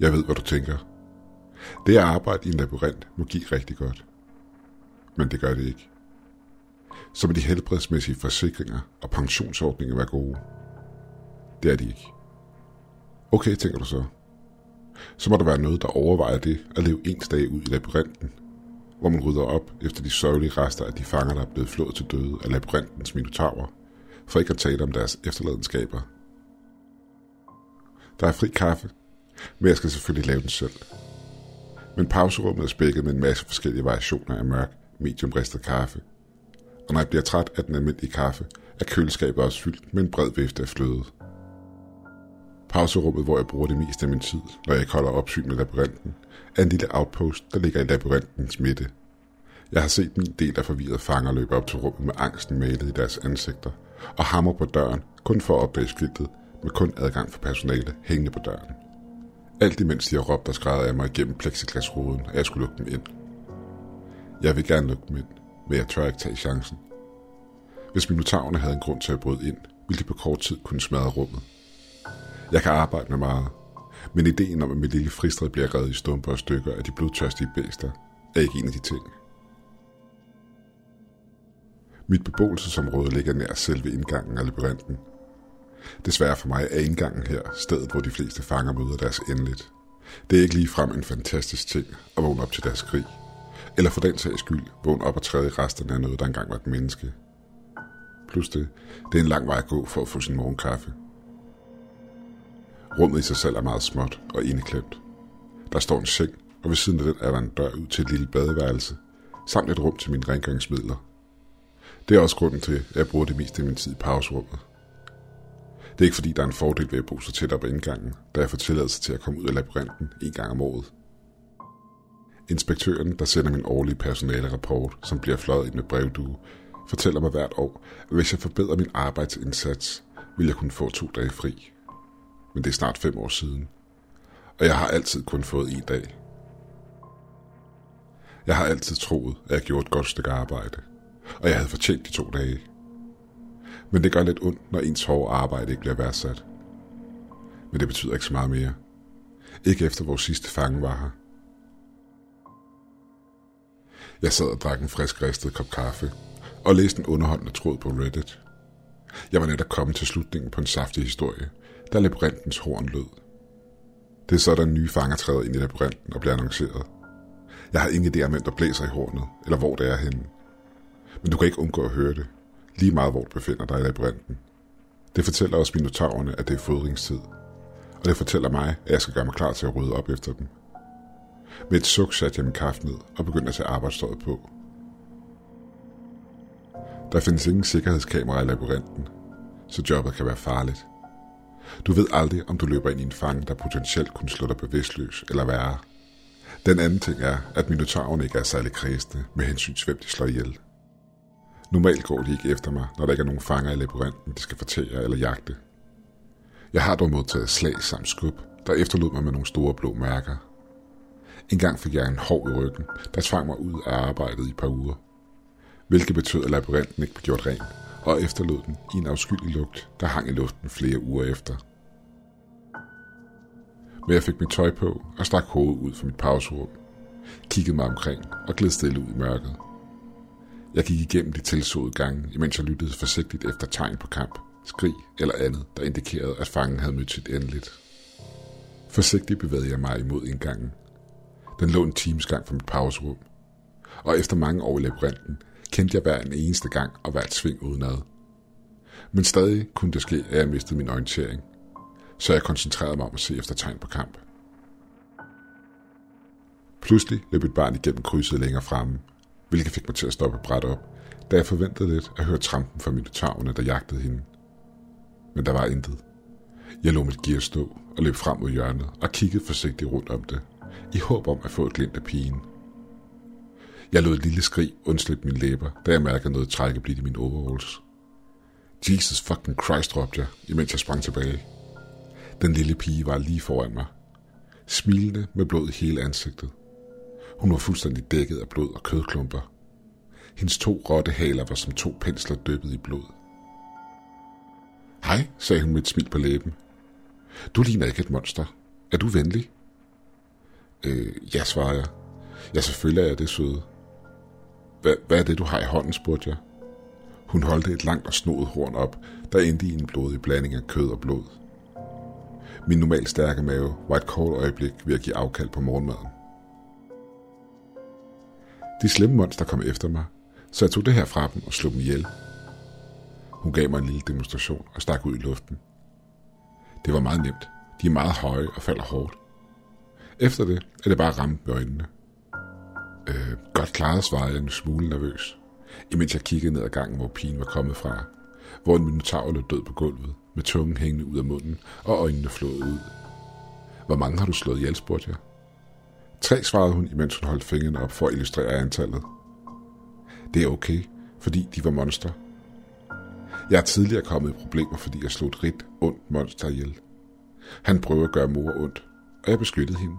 Jeg ved, hvad du tænker. Det at arbejde i en labyrint må give rigtig godt. Men det gør det ikke. Så må de helbredsmæssige forsikringer og pensionsordninger være gode. Det er de ikke. Okay, tænker du så. Så må der være noget, der overvejer det at leve ens dag ud i labyrinten, hvor man rydder op efter de sørgelige rester af de fanger, der er blevet flået til døde af labyrintens minotaurer, for ikke at tale om deres efterladenskaber. Der er fri kaffe, men jeg skal selvfølgelig lave den selv. Men pauserummet er spækket med en masse forskellige variationer af mørk, mediumristet kaffe. Og når jeg bliver træt af den almindelige kaffe, er køleskabet også fyldt med en bred vifte af fløde. Pauserummet, hvor jeg bruger det meste af min tid, når jeg ikke holder opsyn med labyrinten, er en lille outpost, der ligger i labyrintens midte. Jeg har set min del af forvirrede fanger løbe op til rummet med angsten malet i deres ansigter, og hammer på døren, kun for at opdage skiltet, med kun adgang for personale hængende på døren. Alt imens de har råbt og skrædder af mig igennem plexiglasruden, at jeg skulle lukke dem ind. Jeg vil gerne lukke dem ind, men jeg tør ikke tage chancen. Hvis minotaurerne havde en grund til at bryde ind, ville de på kort tid kunne smadre rummet. Jeg kan arbejde med meget, men ideen om, at mit lille fristred bliver revet i stumper og stykker af de blodtørstige bæster, er ikke en af de ting. Mit beboelsesområde ligger nær selve indgangen af labyrinten. Desværre for mig er indgangen her stedet, hvor de fleste fanger møder deres endeligt. Det er ikke ligefrem en fantastisk ting at vågne op til deres skrig, eller for den sags skyld vågne op og træde i resterne af noget, der engang var et menneske. Plus det er en lang vej at gå for at få sin morgenkaffe. Rummet i sig selv er meget småt og indeklemt. Der står en seng, og ved siden af den er der en dør ud til et lille badeværelse, samt et rum til mine rengøringsmidler. Det er også grunden til, at jeg bruger det meste af min tid i pauserummet. Det er ikke fordi, der er en fordel ved at bo så tæt op ad indgangen, da jeg får tilladelse til at komme ud af labyrinten en gang om året. Inspektøren, der sender min årlige personalerapport, som bliver fløjet ind med brevdue, fortæller mig hvert år, at hvis jeg forbedrer min arbejdsindsats, vil jeg kunne få 2 dage fri. Men det er snart 5 år siden, og jeg har altid kun fået 1 dag. Jeg har altid troet, at jeg gjorde et godt stykke arbejde, og jeg havde fortjent de 2 dage. Men det gør lidt ondt, når ens hårde arbejde ikke bliver værdsat. Men det betyder ikke så meget mere. Ikke efter vores sidste fange var her. Jeg sad og drak en frisk ristet kop kaffe, og læste en underholdende tråd på Reddit. Jeg var netop kommet til slutningen på en saftig historie, da labyrintens horn lød. Det er sådan nye fanger træder ind i labyrinten og bliver annonceret. Jeg har ingen idé om, hvem der blæser i hornet, eller hvor det er henne. Men du kan ikke undgå at høre det, lige meget hvor du befinder dig i labyrinten. Det fortæller også minotaurerne, at det er fodringstid, og det fortæller mig, at jeg skal gøre mig klar til at rydde op efter dem. Med et suk satte jeg min kaffe ned og begyndte at tage arbejdstøjet på. Der findes ingen sikkerhedskamera i labyrinten, så jobbet kan være farligt. Du ved aldrig, om du løber ind i en fange, der potentielt kunne slå dig bevidstløs eller værre. Den anden ting er, at minotaurerne ikke er særlig kredsende med hensyn til, hvem de slår ihjel. Normalt går de ikke efter mig, når der ikke er nogen fanger i labyrinten, de skal fortære eller jagte. Jeg har dog modtaget slag samt skub, der efterlod mig med nogle store blå mærker. En gang fik jeg en hår i ryggen, der tvang mig ud af arbejdet i et par uger. Hvilket betød, at labyrinten ikke blev gjort ren, og efterlod den i en afskyldig lugt, der hang i luften flere uger efter. Men jeg fik mit tøj på og stak hovedet ud fra mit pauserum, kiggede mig omkring og gled stille ud i mørket. Jeg gik igennem de tilsåede gange, imens jeg lyttede forsigtigt efter tegn på kamp, skrig eller andet, der indikerede, at fangen havde mødt sit endeligt. Forsigtigt bevægede jeg mig imod indgangen. Den lå en times gang fra mit pauserum, og efter mange år i labyrinten, kendte jeg hver en eneste gang og hvert sving udenad. Men stadig kunne det ske, at jeg mistede min orientering, så jeg koncentrerede mig om at se efter tegn på kamp. Pludselig løb et barn igennem krydset længere fremme, hvilket fik mig til at stoppe bræt op, da jeg forventede lidt at høre trampen fra minotaurerne, der jagtede hende. Men der var intet. Jeg lå mit gear stå og løb frem mod hjørnet og kiggede forsigtigt rundt om det, i håb om at få et glimt af pigen. Jeg lod et lille skrig undslippe mine læber, da jeg mærkede noget trække blidt i mine overalls. Jesus fucking Christ, råbte jeg, imens jeg sprang tilbage. Den lille pige var lige foran mig, smilende med blod i hele ansigtet. Hun var fuldstændig dækket af blod og kødklumper. Hendes 2 rottehaler var som 2 pensler dyppet i blod. Hej, sagde hun med et smil på læben. Du ligner ikke et monster. Er du venlig? Ja, svarer jeg. Ja, selvfølgelig er jeg det, søde. Hvad er det, du har i hånden, spurgte jeg. Hun holdt et langt og snodet horn op, der endte i en blodig blanding af kød og blod. Min normalt stærke mave var et kort øjeblik ved at give afkald på morgenmaden. De slemme monster kom efter mig, så jeg tog det her fra dem og slog dem ihjel. Hun gav mig en lille demonstration og stak ud i luften. Det var meget nemt. De er meget høje og falder hårdt. Efter det er det bare ramt med øjnene. Godt klaret, svarede jeg en smule nervøs, imens jeg kiggede ned ad gangen, hvor pigen var kommet fra, hvor en minotaur løb død på gulvet, med tungen hængende ud af munden og øjnene flået ud. Hvor mange har du slået ihjel, spurgte jeg. 3, svarede hun, imens hun holdt fingrene op for at illustrere antallet. Det er okay, fordi de var monster. Jeg er tidligere kommet i problemer, fordi jeg slog et rigt, ondt monster ihjel. Han prøvede at gøre mor ondt, og jeg beskyttede hende.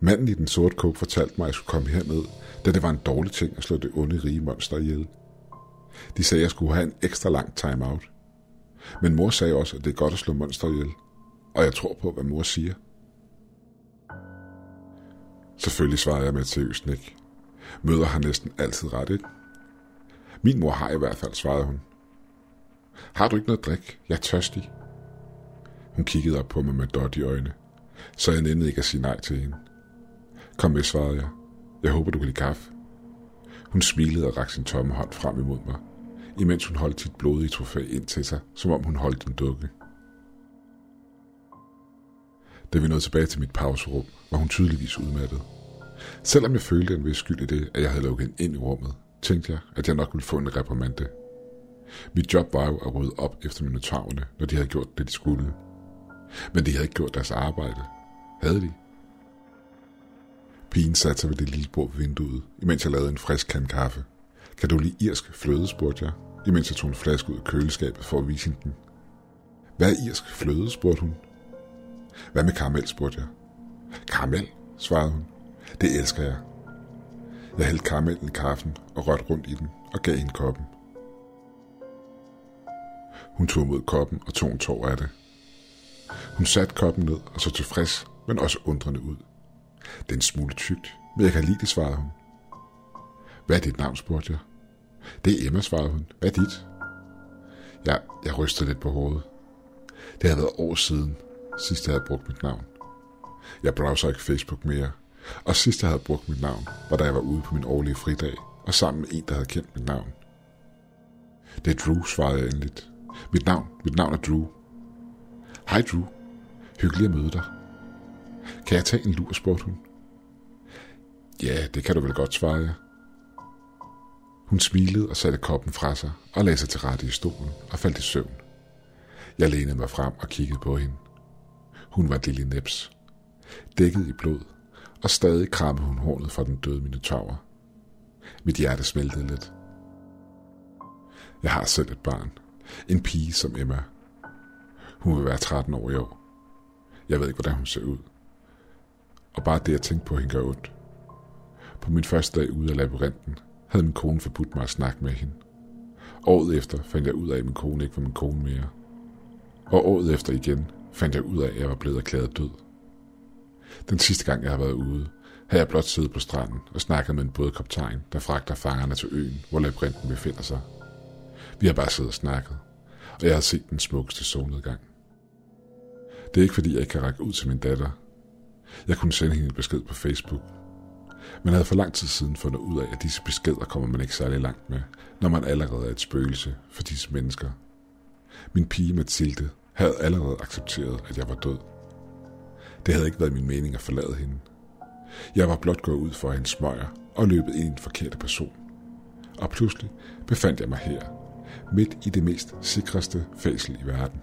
Manden i den sorte kåbe fortalte mig, at jeg skulle komme herned, da det var en dårlig ting at slå det onde, rige monster ihjel. De sagde, at jeg skulle have en ekstra lang time-out. Men mor sagde også, at det er godt at slå monster ihjel, og jeg tror på, hvad mor siger. Selvfølgelig, svarede jeg med et seriøst nik. Møder har næsten altid ret, ikke? Min mor har i hvert fald, svarede hun. Har du ikke noget drik? Jeg er tørstig. Hun kiggede op på mig med dårlige øjne, så jeg nændede ikke at sige nej til hende. Kom med, svarede jeg. Jeg håber, du kan lide kaffe. Hun smilede og rakte sin tomme hånd frem imod mig, imens hun holdt sit blodige trofæ ind til sig, som om hun holdt en dukke. Da vi nåede tilbage til mit pauserum, var hun tydeligvis udmattet. Selvom jeg følte en vis skyld i det, at jeg havde lukket hende ind i rummet, tænkte jeg, at jeg nok ville få en reprimande. Mit job var jo at rydde op efter minotaurerne, når de havde gjort det, de skulle. Men de havde ikke gjort deres arbejde. Havde de? Pigen satte sig ved det lille bord ved vinduet, imens jeg lavede en frisk kan kaffe. Kan du lide irsk fløde, spurgte jeg, imens jeg tog en flaske ud af køleskabet for at vise hende den. Hvad er irsk fløde, spurgte hun. Hvad med karamel, spurgte jeg. Karamel, svarede hun. Det elsker jeg. Jeg hældte karamellen i kaffen og rørte rundt i den og gav hende koppen. Hun tog mod koppen og tog en tår af det. Hun satte koppen ned og så tilfreds, men også undrende ud. Det er en smule tykt, men jeg kan lide det, svarede hun. Hvad er dit navn, spurgte jeg. Det er Emma, svarede hun. Hvad er dit? Jeg rystede lidt på hovedet. Det havde været år siden, sidst jeg havde brugt mit navn. Jeg browser ikke Facebook mere, og sidst jeg havde brugt mit navn, var da jeg var ude på min årlige fridag, og sammen med en, der havde kendt mit navn. Det er Drew, svarede jeg endeligt. Mit navn er Drew. Hej Drew, hyggelig at møde dig. Kan jeg tage en lur, spurgte hun. Ja, det kan du vel godt, svarede jeg. Hun smilede og satte koppen fra sig og lagde sig til rette i stolen og faldt i søvn. Jeg lænede mig frem og kiggede på hende. Hun var et lille neps, dækket i blod, og stadig krammede hun hornet fra den døde minotaur. Mit hjerte smeltede lidt. Jeg har selv et barn. En pige som Emma. Hun vil være 13 år i år. Jeg ved ikke, hvordan hun ser ud. Og bare det at tænke på hende gør ondt. På min første dag ude af labyrinten havde min kone forbudt mig at snakke med hende. Året efter fandt jeg ud af, at min kone ikke var min kone mere. Og året efter igen fandt jeg ud af, at jeg var blevet erklæret død. Den sidste gang, jeg havde været ude, havde jeg blot siddet på stranden og snakket med en bådkaptajn, der fragter fangerne til øen, hvor labyrinten befinder sig. Vi har bare siddet og snakket, og jeg har set den smukkeste solnedgang. Det er ikke fordi, jeg ikke kan række ud til min datter. Jeg kunne sende hende en besked på Facebook, men havde for lang tid siden fundet ud af, at disse beskeder kommer man ikke særlig langt med, når man allerede er et spøgelse for disse mennesker. Min pige Mathilde havde allerede accepteret, at jeg var død. Det havde ikke været min mening at forlade hende. Jeg var blot gået ud for hendes smøger og løbet ind i en forkert person. Og pludselig befandt jeg mig her, midt i det mest sikreste fængsel i verden.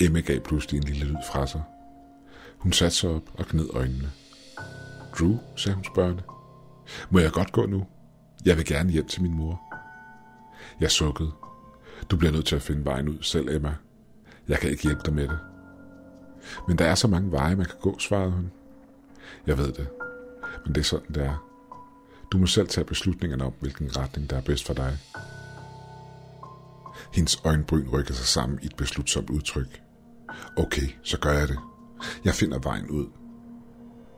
Emma gav pludselig en lille lyd fra sig. Hun satte sig op og gned øjnene. Drew, sagde hun spørgende. Må jeg godt gå nu? Jeg vil gerne hjem til min mor. Jeg sukkede. Du bliver nødt til at finde vejen ud selv, Emma. Jeg kan ikke hjælpe dig med det. Men der er så mange veje, man kan gå, svarede hun. Jeg ved det, men det er sådan, det er. Du må selv tage beslutningerne om, hvilken retning, der er bedst for dig. Hendes øjenbryn rykkede sig sammen i et beslutsomt udtryk. Okay, så gør jeg det. Jeg finder vejen ud,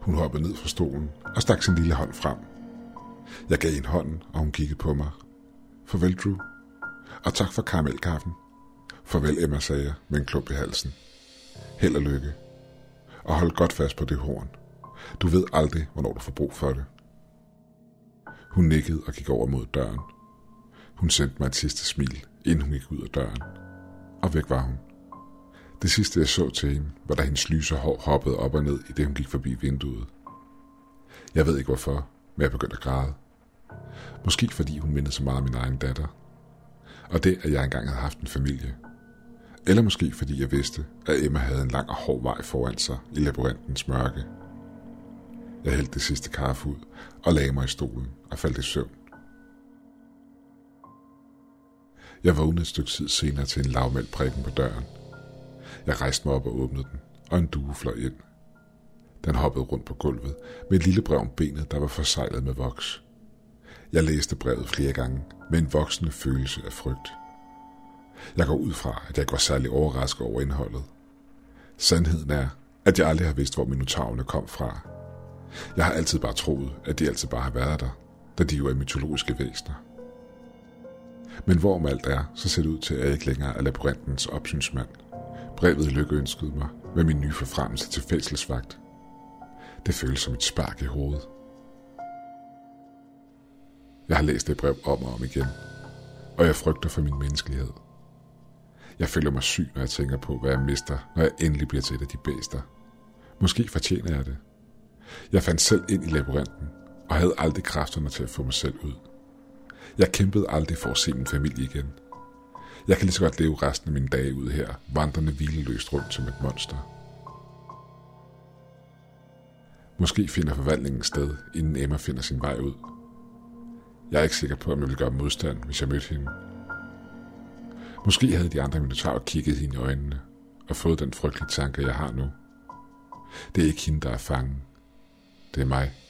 Hun hoppede ned fra stolen og stak sin lille hånd frem. Jeg gav hende hånden, og hun kiggede på mig. Farvel, Drew. Og tak for karamelkaffen. Farvel, Emma, sagde jeg med en klump i halsen. Held og lykke. Og hold godt fast på det horn. Du ved aldrig, hvornår du får brug for det. Hun nikkede og gik over mod døren. Hun sendte mig et sidste smil, inden hun gik ud af døren. Og væk var hun. Det sidste, jeg så til hende, var da hendes lyse hår hoppede op og ned, i det hun gik forbi vinduet. Jeg ved ikke hvorfor, men jeg begyndte at græde. Måske fordi hun mindede så meget om min egen datter. Og det, at jeg engang havde haft en familie. Eller måske fordi jeg vidste, at Emma havde en lang og hård vej foran sig i labyrintens mørke. Jeg hældte det sidste kaffe ud og lagde mig i stolen og faldt i søvn. Jeg vågnede et stykke tid senere til en lavmælt prikken på døren. Jeg rejste mig op og åbnede den, og en due fløj ind. Den hoppede rundt på gulvet med et lille brev om benet, der var forseglet med voks. Jeg læste brevet flere gange med en voksende følelse af frygt. Jeg går ud fra, at jeg ikke var særlig overrasket over indholdet. Sandheden er, at jeg aldrig har vidst, hvor minotaurerne kom fra. Jeg har altid bare troet, at de altid bare har været der, da de jo er mytologiske væsener. Men hvorom alt er, så ser det ud til, at jeg ikke længere er labyrintens opsynsmand. Brevet lykkeønskede mig med min nye forfremmelse til fængselsvagt. Det føles som et spark i hovedet. Jeg har læst det brev om og om igen, og jeg frygter for min menneskelighed. Jeg føler mig syg, når jeg tænker på, hvad jeg mister, når jeg endelig bliver til et af de bæster. Måske fortjener jeg det. Jeg fandt selv ind i labyrinten, og havde aldrig kræfterne til at få mig selv ud. Jeg kæmpede aldrig for at se min familie igen. Jeg kan lige så godt leve resten af mine dage ude her, vandrende hvileløst rundt som et monster. Måske finder forvandlingen sted, inden Emma finder sin vej ud. Jeg er ikke sikker på, om jeg ville gøre modstand, hvis jeg mødte hende. Måske havde de andre minotaurer kigget hende i øjnene og fået den frygtelige tanke, jeg har nu. Det er ikke hende, der er fangen. Det er mig.